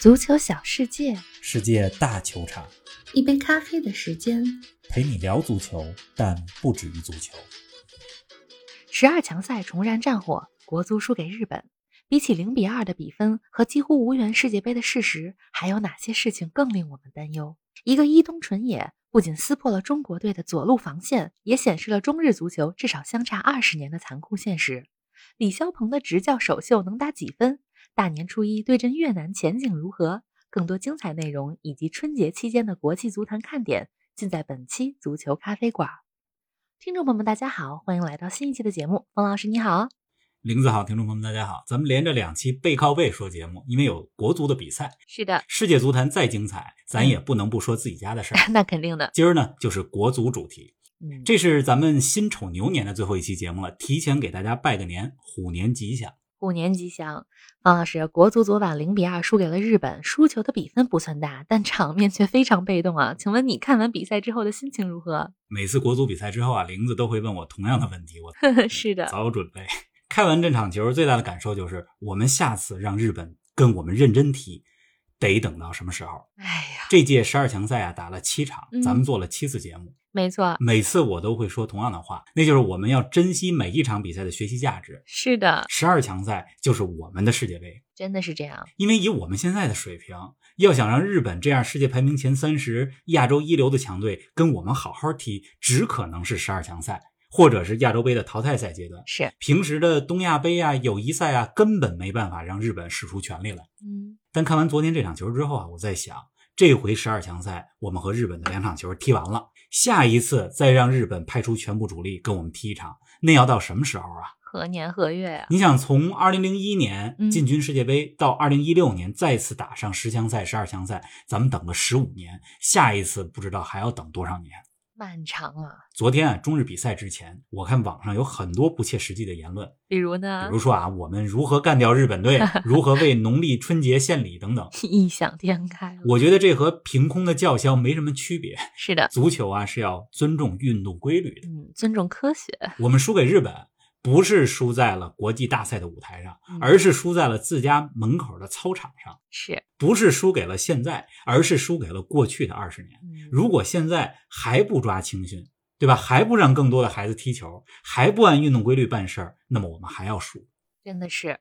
足球小世界，世界大球场，一杯咖啡的时间，陪你聊足球，但不止于足球。12强赛重燃战火，国足输给日本，比起0-2的比分和几乎无缘世界杯的事实，还有哪些事情更令我们担忧？一个伊东纯也不仅撕破了中国队的左路防线，也显示了中日足球至少相差20年的残酷现实。李霄鹏的执教首秀能打几分？大年初一对阵越南前景如何？更多精彩内容以及春节期间的国际足坛看点，尽在本期足球咖啡馆。听众朋友们大家好，欢迎来到新一期的节目。冯老师你好。林子好，听众朋友们大家好。咱们连着2期背靠背说节目，因为有国足的比赛。是的，世界足坛再精彩，咱也不能不说自己家的事儿。那肯定的。今儿呢就是国足主题。这是咱们辛丑牛年的最后一期节目了，提前给大家拜个年，虎年吉祥。虎年吉祥。方老师，国足昨晚0-2输给了日本，输球的比分不算大，但场面却非常被动啊。请问你看完比赛之后的心情如何？每次国足比赛之后啊，玲子都会问我同样的问题，我是的，早有准备。看完这场球最大的感受就是，我们下次让日本跟我们认真踢，得等到什么时候？哎呀，这届12强赛啊，打了7场，咱们做了7次节目。没错，每次我都会说同样的话，那就是我们要珍惜每一场比赛的学习价值。是的，12强赛就是我们的世界杯，真的是这样。因为以我们现在的水平，要想让日本这样世界排名前30、亚洲一流的强队跟我们好好踢，只可能是12强赛，或者是亚洲杯的淘汰赛阶段。是，平时的东亚杯啊、友谊赛啊，根本没办法让日本使出全力来。但看完昨天这场球之后啊，我在想，这回12强赛我们和日本的2场球踢完了，下一次再让日本派出全部主力跟我们踢一场，那要到什么时候啊？何年何月啊？你想，从2001年进军世界杯到2016年再次打上10强赛、12强赛，咱们等了15年，下一次不知道还要等多少年，漫长了。昨天啊，中日比赛之前，我看网上有很多不切实际的言论，比如说啊，我们如何干掉日本队，如何为农历春节献礼等等，异想天开了。我觉得这和凭空的叫嚣没什么区别。是的，足球啊是要尊重运动规律的，尊重科学。我们输给日本，不是输在了国际大赛的舞台上，而是输在了自家门口的操场上。是，不是输给了现在，而是输给了过去的20年。如果现在还不抓青训，对吧？还不让更多的孩子踢球，还不按运动规律办事儿，那么我们还要输。真的是。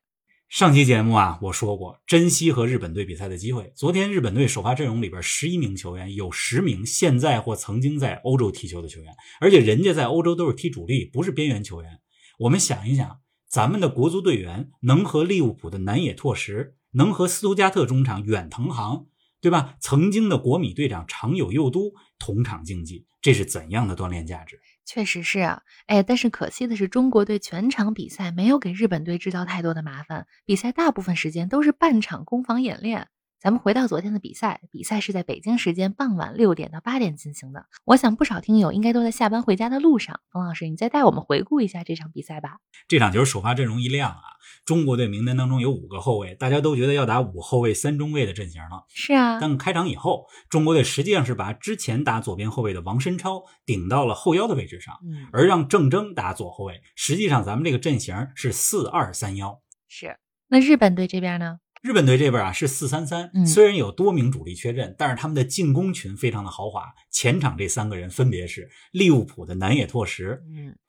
上期节目啊，我说过珍惜和日本队比赛的机会。昨天日本队首发阵容里边11名球员，有10名现在或曾经在欧洲踢球的球员，而且人家在欧洲都是踢主力，不是边缘球员。我们想一想，咱们的国足队员能和利物浦的南野拓实，能和斯图加特中场远藤航，对吧？曾经的国米队长长友佑都同场竞技，这是怎样的锻炼价值？确实是啊，但是可惜的是，中国队全场比赛没有给日本队制造太多的麻烦，比赛大部分时间都是半场攻防演练。咱们回到昨天的比赛，比赛是在北京时间傍晚6点到8点进行的。我想不少听友应该都在下班回家的路上。冯老师，你再带我们回顾一下这场比赛吧。这场球首发阵容一亮啊，中国队名单当中有5个后卫，大家都觉得要打5后卫3中卫的阵型了。是啊，但开场以后，中国队实际上是把之前打左边后卫的王申超顶到了后腰的位置上，而让郑铮打左后卫。实际上咱们这个阵型是 4-2-3-1。 是，那日本队这边呢？日本队这边啊是 4-3-3，虽然有多名主力缺阵，但是他们的进攻群非常的豪华。前场这3个人分别是利物浦的南野拓实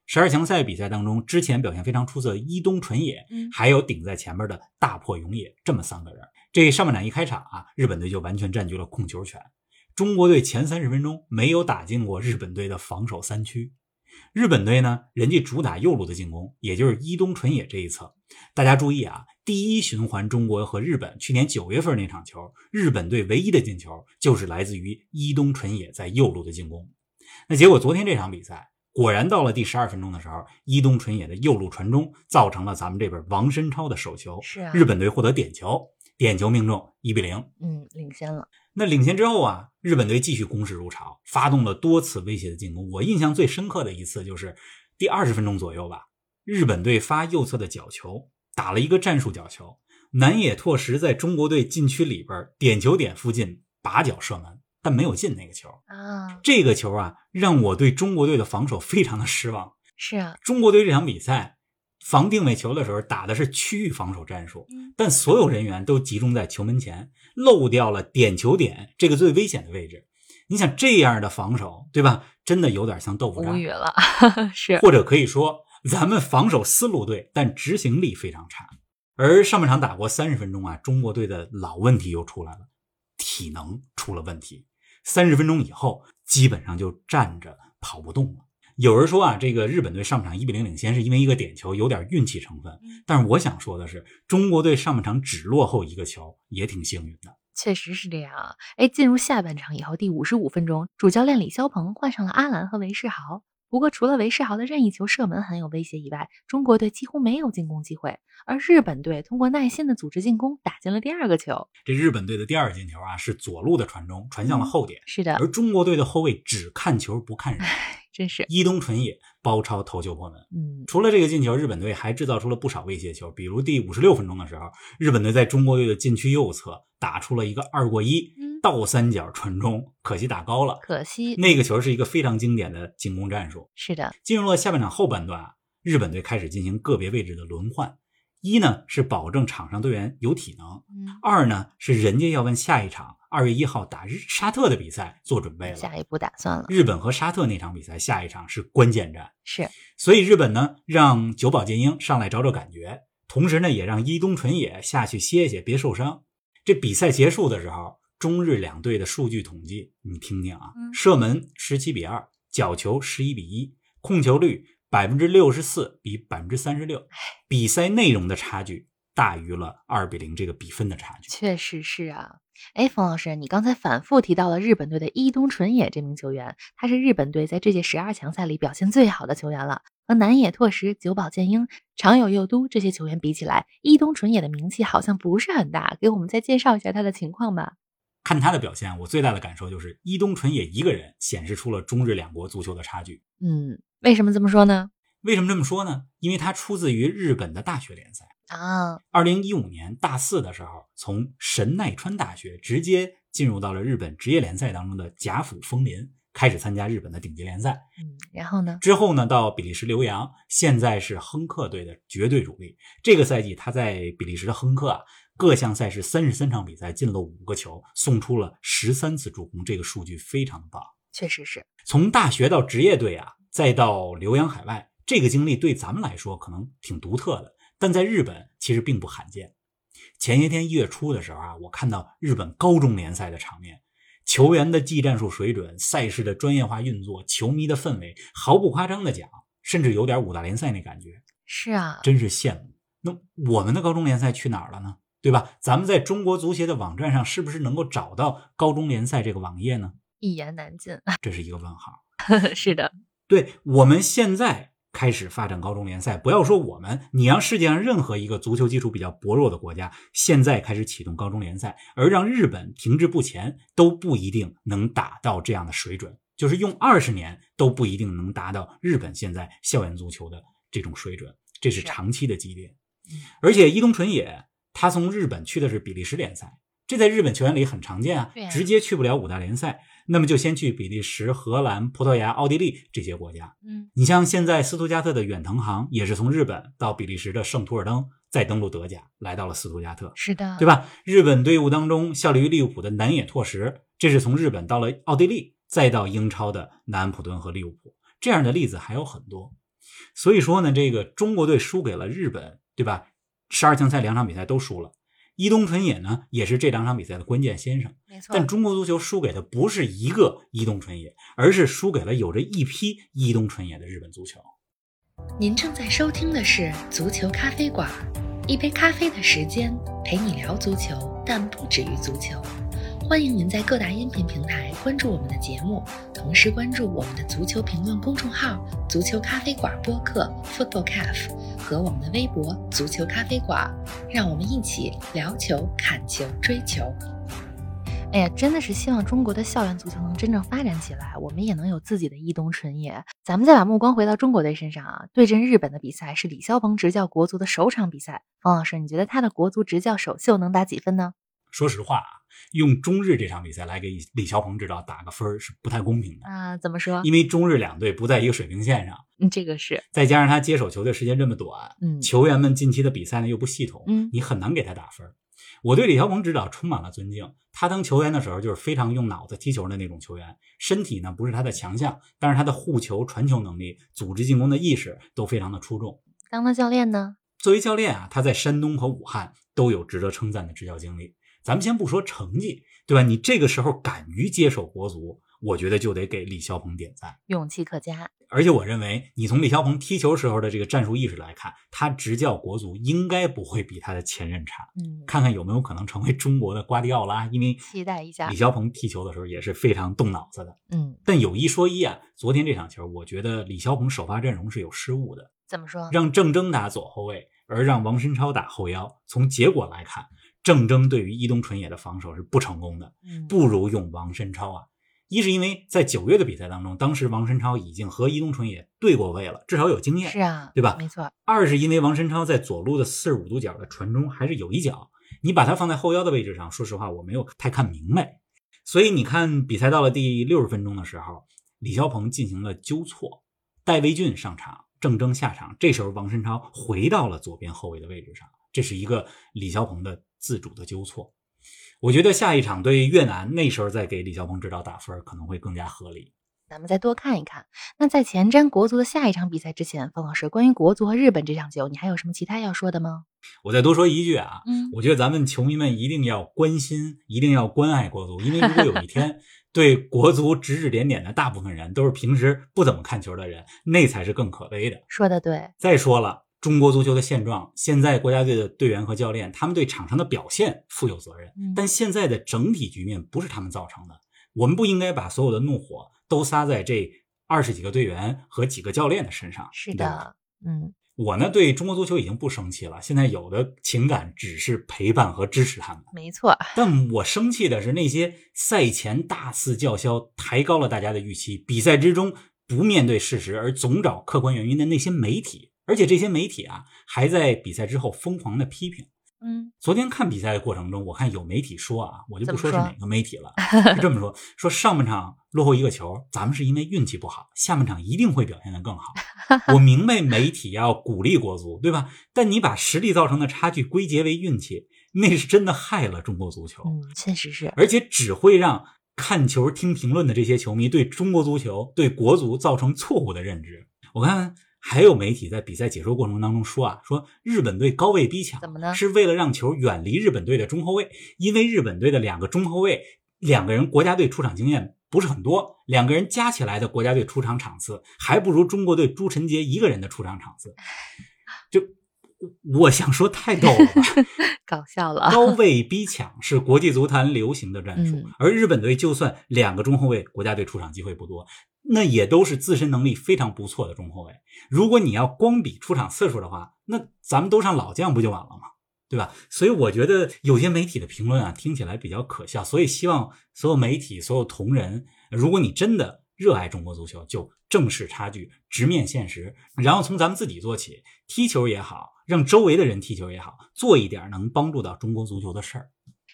，12强赛比赛当中之前表现非常出色的伊东纯也，还有顶在前面的大迫勇也，这么3个人。这上半场一开场啊，日本队就完全占据了控球权。中国队前30分钟没有打进过日本队的防守3区。日本队呢，人家主打右路的进攻，也就是伊东纯也这一侧。大家注意啊，第一循环中国和日本去年9月份那场球，日本队唯一的进球就是来自于伊东纯也在右路的进攻。那结果昨天这场比赛，果然到了第12分钟的时候，伊东纯也的右路传中造成了咱们这边王申超的手球。是啊，日本队获得点球，点球命中1-0，领先了。那领先之后啊，日本队继续攻势如潮，发动了多次威胁的进攻。我印象最深刻的一次就是第20分钟左右吧，日本队发右侧的角球，打了一个战术角球，南野拓实在中国队禁区里边点球点附近拔脚射门，但没有进那个球。这个球啊，让我对中国队的防守非常的失望。是啊，中国队这场比赛防定位球的时候打的是区域防守战术，但所有人员都集中在球门前。漏掉了点球点这个最危险的位置。你想这样的防守，对吧？真的有点像豆腐渣。无语了，是。或者可以说，咱们防守思路对，但执行力非常差。而上半场打过30分钟啊，中国队的老问题又出来了，体能出了问题。30分钟以后，基本上就站着跑不动了。有人说啊，这个日本队上半场1比0领先是因为一个点球，有点运气成分。但是我想说的是，中国队上半场只落后一个球，也挺幸运的。确实是这样啊！哎，进入下半场以后，第55分钟，主教练李霄鹏换上了阿兰和韦世豪。不过，除了韦世豪的任意球射门很有威胁以外，中国队几乎没有进攻机会。而日本队通过耐心的组织进攻，打进了第二个球。这日本队的第二进球啊，是左路的传中，传向了后点。是的。而中国队的后卫只看球不看人，真是伊东纯也包抄头球破门。除了这个进球，日本队还制造出了不少威胁球，比如第56分钟的时候，日本队在中国队的禁区右侧打出了一个2过1，倒三角传中，可惜打高了。可惜那个球是一个非常经典的进攻战术。是的。进入了下半场后半段啊，日本队开始进行个别位置的轮换。一呢是保证场上队员有体能，二呢是人家要为下一场2月1号打沙特的比赛做准备了，下一步打算了。日本和沙特那场比赛下一场是关键战，是。所以日本呢让久保建英上来找找感觉，同时呢也让伊东纯也下去歇歇别受伤。这比赛结束的时候，中日两队的数据统计你听听啊，射门17比2，角球11比1，控球率64% 比 36%， 比赛内容的差距大于了2比0这个比分的差距。确实是啊。哎，冯老师，你刚才反复提到了日本队的伊东纯也这名球员，他是日本队在这届12强赛里表现最好的球员了。和南野拓实、久保建英、长友佑都这些球员比起来，伊东纯也的名气好像不是很大，给我们再介绍一下他的情况吧。看他的表现，我最大的感受就是伊东纯也一个人显示出了中日两国足球的差距。为什么这么说呢？因为他出自于日本的大学联赛啊。2015年大四的时候，从神奈川大学直接进入到了日本职业联赛当中的甲府风林，开始参加日本的顶级联赛。然后呢？之后呢，到比利时留洋，现在是亨克队的绝对主力。这个赛季他在比利时的亨克啊，各项赛事33场比赛进了5个球，送出了13次助攻，这个数据非常棒。确实是。从大学到职业队啊，再到留洋海外，这个经历对咱们来说可能挺独特的，但在日本其实并不罕见。前些天1月初的时候啊，我看到日本高中联赛的场面，球员的技战术水准、赛事的专业化运作、球迷的氛围，毫不夸张的讲，甚至有点五大联赛那感觉。是啊，真是羡慕。那我们的高中联赛去哪儿了呢？对吧？咱们在中国足协的网站上是不是能够找到高中联赛这个网页呢？一言难尽，这是一个问号。是的。对，我们现在开始发展高中联赛，不要说我们，你让世界上任何一个足球基础比较薄弱的国家现在开始启动高中联赛，而让日本停滞不前都不一定能达到这样的水准，就是用20年都不一定能达到日本现在校园足球的这种水准，这是长期的积淀。而且伊东纯也他从日本去的是比利时联赛，这在日本球员里很常见啊，直接去不了五大联赛，那么就先去比利时、荷兰、葡萄牙、奥地利这些国家。你像现在斯图加特的远藤航也是从日本到比利时的圣图尔登，再登陆德甲，来到了斯图加特。是的，对吧？日本队伍当中效力于利物浦的南野拓实，这是从日本到了奥地利，再到英超的南安普敦和利物浦。这样的例子还有很多。所以说呢，这个中国队输给了日本，对吧？12强赛两场比赛都输了。伊东纯也呢，也是这两场比赛的关键先生。没错。但中国足球输给的不是一个伊东纯也，而是输给了有着一批伊东纯也的日本足球。您正在收听的是足球咖啡馆，一杯咖啡的时间陪你聊足球，但不止于足球。欢迎您在各大音频平台关注我们的节目，同时关注我们的足球评论公众号足球咖啡馆播客 Football Cafe 和我们的微博足球咖啡馆，让我们一起聊球、砍球、追球。哎呀，真的是希望中国的校园足球能真正发展起来，我们也能有自己的伊东纯也。咱们再把目光回到中国队身上啊，对阵日本的比赛是李霄鹏执教国足的首场比赛。方老师，你觉得他的国足执教首秀能打几分呢？说实话，用中日这场比赛来给李霄鹏指导打个分是不太公平的啊。怎么说？因为中日两队不在一个水平线上，这个是。再加上他接手球队时间这么短，球员们近期的比赛呢又不系统，你很难给他打分。我对李霄鹏指导充满了尊敬，他当球员的时候就是非常用脑子踢球的那种球员，身体呢不是他的强项，但是他的护球、传球能力、组织进攻的意识都非常的出众。当了教练呢？作为教练啊，他在山东和武汉都有值得称赞的执教经历。咱们先不说成绩，对吧？你这个时候敢于接手国足，我觉得就得给李霄鹏点赞，勇气可嘉。而且我认为你从李霄鹏踢球时候的这个战术意识来看，他执教国足应该不会比他的前任差，看看有没有可能成为中国的瓜迪奥拉，因为期待一下。李霄鹏踢球的时候也是非常动脑子的，但有一说一啊，昨天这场球我觉得李霄鹏首发阵容是有失误的。怎么说？让郑铮打左后卫，而让王申超打后腰，从结果来看，郑铮对于伊东纯也的防守是不成功的，不如用王申超啊。一是因为在9月的比赛当中，当时王申超已经和伊东纯也对过位了，至少有经验，是啊，对吧？没错。二是因为王申超在左路的45度角的传中还是有一脚，你把他放在后腰的位置上，说实话我没有太看明白。所以你看比赛到了第60分钟的时候，李霄鹏进行了纠错，戴维俊上场，郑铮下场，这时候王申超回到了左边后卫的位置上，这是一个李霄鹏的自主的纠错。我觉得下一场对越南，那时候再给李霄鹏指导打分可能会更加合理。咱们再多看一看。那在前瞻国足的下一场比赛之前，方老师，关于国足和日本这场球，你还有什么其他要说的吗？我再多说一句啊，我觉得咱们球迷们一定要关心，一定要关爱国足，因为如果有一天对国足指指点点的大部分人都是平时不怎么看球的人，那才是更可悲的。说的对。再说了，中国足球的现状，现在国家队的队员和教练他们对场上的表现负有责任，但现在的整体局面不是他们造成的，我们不应该把所有的怒火都撒在这20几个队员和几个教练的身上。是的，我呢对中国足球已经不生气了，现在有的情感只是陪伴和支持他们。没错。但我生气的是那些赛前大肆叫嚣，抬高了大家的预期，比赛之中不面对事实而总找客观原因的那些媒体。而且这些媒体啊，还在比赛之后疯狂的批评。昨天看比赛的过程中，我看有媒体说啊，我就不说是哪个媒体了，就这么说，说上半场落后1个球，咱们是因为运气不好，下半场一定会表现得更好。我明白媒体要鼓励国足，对吧？但你把实力造成的差距归结为运气，那是真的害了中国足球。确实是。而且只会让看球听评论的这些球迷对中国足球、对国足造成错误的认知。我看还有媒体在比赛解说过程当中说啊，说日本队高位逼抢怎么呢？是为了让球远离日本队的中后卫，因为日本队的2个中后卫，2个人国家队出场经验不是很多，2个人加起来的国家队出场场次还不如中国队朱晨杰1个人的出场场次。就我想说太逗了吧，搞笑了。高位逼抢是国际足坛流行的战术，而日本队就算2个中后卫国家队出场机会不多，那也都是自身能力非常不错的中后卫。如果你要光比出场次数的话，那咱们都上老将不就完了吗？对吧？所以我觉得有些媒体的评论啊，听起来比较可笑，所以希望所有媒体、所有同仁，如果你真的热爱中国足球，就正视差距，直面现实，然后从咱们自己做起，踢球也好，让周围的人踢球也好，做一点能帮助到中国足球的事儿。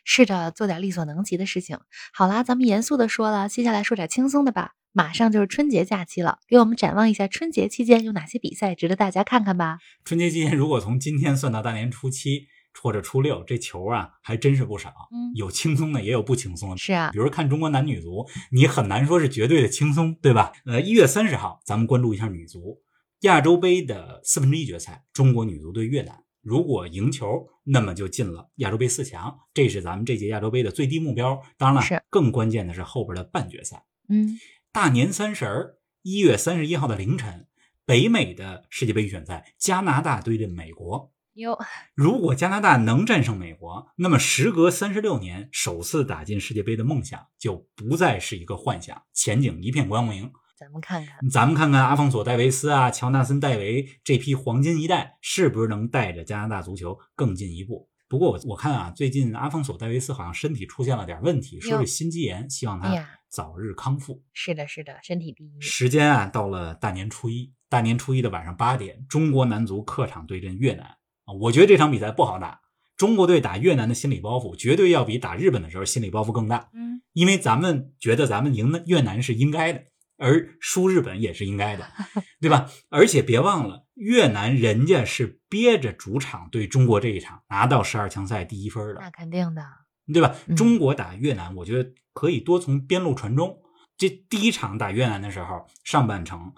试着做点力所能及的事情。好啦，咱们严肃的说了，接下来说点轻松的吧。马上就是春节假期了，给我们展望一下春节期间有哪些比赛值得大家看看吧。春节期间如果从今天算到大年初七或者初六，这球啊还真是不少，有轻松的也有不轻松的。是啊，比如看中国男女足，你很难说是绝对的轻松，对吧？1月30号咱们关注一下女足，亚洲杯的1/4决赛，中国女足对越南。如果赢球，那么就进了亚洲杯4强，这是咱们这届亚洲杯的最低目标。当然了，更关键的是后边的半决赛。大年30，1月31号的凌晨，北美的世界杯预选赛，加拿大对阵美国。如果加拿大能战胜美国，那么时隔36年，首次打进世界杯的梦想就不再是一个幻想，前景一片光明。咱们看看阿方索·戴维斯啊、乔纳森·戴维这批黄金一代是不是能带着加拿大足球更进一步。不过我看啊，最近阿方索·戴维斯好像身体出现了点问题，说是心肌炎，希望他早日康复。是的是的，身体第一。时间啊到了大年初一的晚上8点，中国男足客场对阵越南。我觉得这场比赛不好打，中国队打越南的心理包袱绝对要比打日本的时候心理包袱更大，因为咱们觉得咱们赢的越南是应该的，而输日本也是应该的，对吧？而且别忘了，越南人家是憋着主场对中国这一场拿到12强赛第一分的，那肯定的，对吧？中国打越南，我觉得可以多从边路传中。这第一场打越南的时候，上半程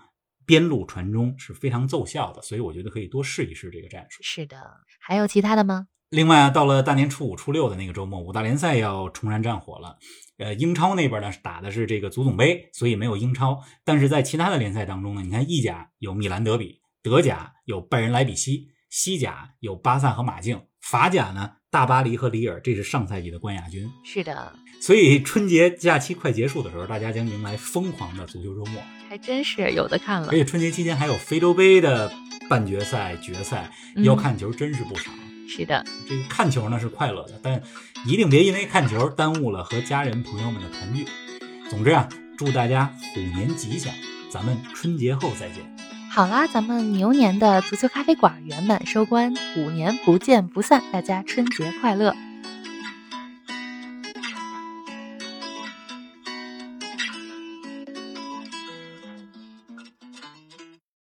边路传中是非常奏效的，所以我觉得可以多试一试这个战术。是的，还有其他的吗？另外，到了大年初五、初六的那个周末，五大联赛要重燃战火了。英超那边呢打的是这个足总杯，所以没有英超。但是在其他的联赛当中呢，你看意甲有米兰德比，德甲有拜仁莱比锡，西甲有巴萨和马竞，法甲呢大巴黎和里尔，这是上赛季的冠亚军。是的，所以春节假期快结束的时候，大家将迎来疯狂的足球周末，还真是有的看了。而且春节期间还有非洲杯的半决赛、决赛，要看球真是不少。是的，这个看球呢是快乐的，但一定别因为看球耽误了和家人朋友们的团聚。总之啊，祝大家虎年吉祥，咱们春节后再见。好啦，咱们牛年的足球咖啡馆圆满收官，虎年不见不散，大家春节快乐。